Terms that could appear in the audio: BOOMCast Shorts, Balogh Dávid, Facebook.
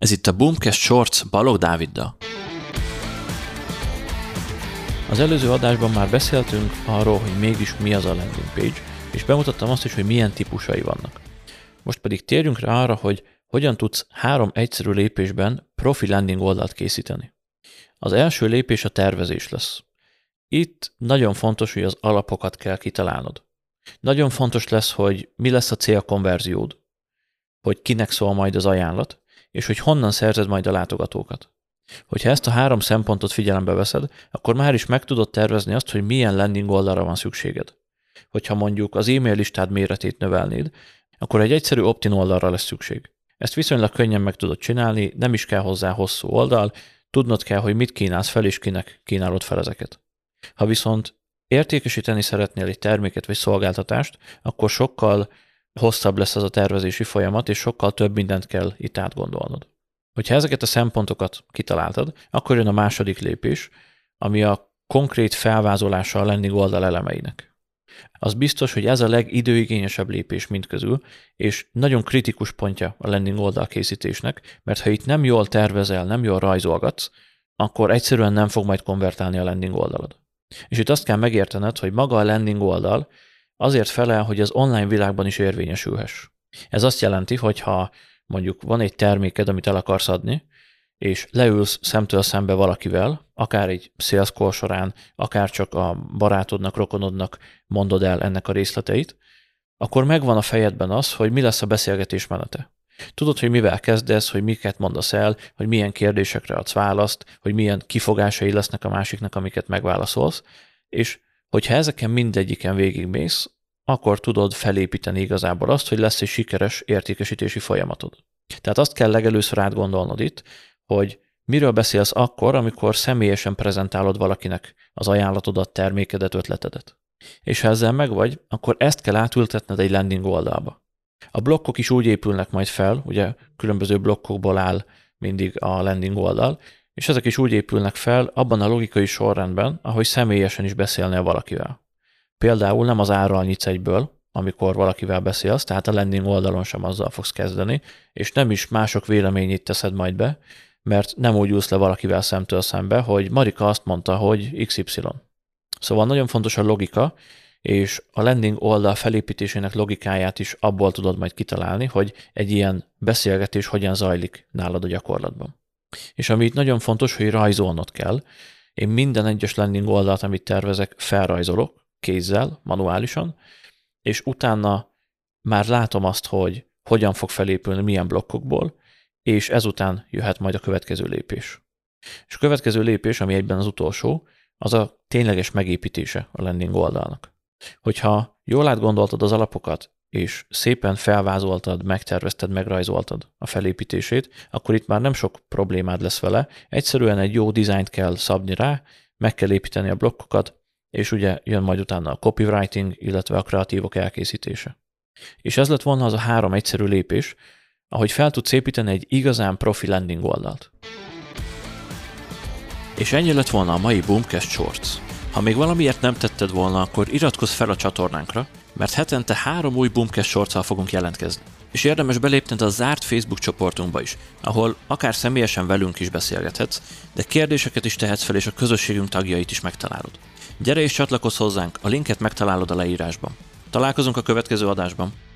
Ez itt a BOOMCast Shorts Balogh Dáviddal. Az előző adásban már beszéltünk arról, hogy mégis mi az a landing page, és bemutattam azt is, hogy milyen típusai vannak. Most pedig térjünk rá arra, hogy hogyan tudsz 3 egyszerű lépésben profi landing oldalt készíteni. Az első lépés a tervezés lesz. Itt nagyon fontos, hogy az alapokat kell kitalálnod. Nagyon fontos lesz, hogy mi lesz a célkonverziód, hogy kinek szól majd az ajánlat, és hogy honnan szerzed majd a látogatókat. Hogyha ezt a 3 szempontot figyelembe veszed, akkor már is meg tudod tervezni azt, hogy milyen landing oldalra van szükséged. Hogyha mondjuk az e-mail listád méretét növelnéd, akkor egy egyszerű opt-in oldalra lesz szükség. Ezt viszonylag könnyen meg tudod csinálni, nem is kell hozzá hosszú oldal, tudnod kell, hogy mit kínálsz fel és kinek kínálod fel ezeket. Ha viszont értékesíteni szeretnél egy terméket vagy szolgáltatást, akkor sokkal hosszabb lesz ez a tervezési folyamat, és sokkal több mindent kell itt átgondolnod. Hogyha ezeket a szempontokat kitaláltad, akkor jön a második lépés, ami a konkrét felvázolása a landing oldal elemeinek. Az biztos, hogy ez a legidőigényesebb lépés mindközül, és nagyon kritikus pontja a landing oldal készítésnek, mert ha itt nem jól tervezel, nem jól rajzolgatsz, akkor egyszerűen nem fog majd konvertálni a landing oldalad. És itt azt kell megértened, hogy maga a landing oldal azért felel, hogy az online világban is érvényesülhess. Ez azt jelenti, hogy ha mondjuk van egy terméked, amit el akarsz adni, és leülsz szemtől szembe valakivel, akár egy sales call során, akár csak a barátodnak, rokonodnak mondod el ennek a részleteit, akkor megvan a fejedben az, hogy mi lesz a beszélgetés menete. Tudod, hogy mivel kezdesz, hogy miket mondasz el, hogy milyen kérdésekre adsz választ, hogy milyen kifogásai lesznek a másiknak, amiket megválaszolsz, és hogyha ezeken mindegyiken végigmész, akkor tudod felépíteni igazából azt, hogy lesz egy sikeres értékesítési folyamatod. Tehát azt kell legelőször átgondolnod itt, hogy miről beszélsz akkor, amikor személyesen prezentálod valakinek az ajánlatodat, termékedet, ötletedet. És ha ezzel megvagy, akkor ezt kell átültetned egy landing oldalba. A blokkok is úgy épülnek majd fel, ugye különböző blokkokból áll mindig a landing oldal, és ezek is úgy épülnek fel abban a logikai sorrendben, ahogy személyesen is beszélnél valakivel. Például nem az árral nyitsz egyből, amikor valakivel beszélsz, tehát a landing oldalon sem azzal fogsz kezdeni, és nem is mások véleményét teszed majd be, mert nem úgy ülsz le valakivel szemtől szembe, hogy Marika azt mondta, hogy XY. Szóval nagyon fontos a logika, és a landing oldal felépítésének logikáját is abból tudod majd kitalálni, hogy egy ilyen beszélgetés hogyan zajlik nálad a gyakorlatban. És ami itt nagyon fontos, hogy rajzolnod kell. Én minden egyes landing oldalt, amit tervezek, felrajzolok kézzel, manuálisan, és utána már látom azt, hogy hogyan fog felépülni, milyen blokkokból, és ezután jöhet majd a következő lépés. És a következő lépés, ami egyben az utolsó, az a tényleges megépítése a landing oldalnak. Hogyha jól átgondoltad az alapokat, és szépen felvázoltad, megtervezted, megrajzoltad a felépítését, akkor itt már nem sok problémád lesz vele, egyszerűen egy jó dizájnt kell szabni rá, meg kell építeni a blokkokat, és ugye jön majd utána a copywriting, illetve a kreatívok elkészítése. És ez lett volna az a 3 egyszerű lépés, ahogy fel tudsz építeni egy igazán profi landing oldalt. És ennyi lett volna a mai BOOMCast Shorts. Ha még valamiért nem tetted volna, akkor iratkozz fel a csatornánkra, mert hetente 3 új BOOMCast Shortszal fogunk jelentkezni. És érdemes belépned a zárt Facebook csoportunkba is, ahol akár személyesen velünk is beszélgethetsz, de kérdéseket is tehetsz fel, és a közösségünk tagjait is megtalálod. Gyere és csatlakozz hozzánk, a linket megtalálod a leírásban. Találkozunk a következő adásban!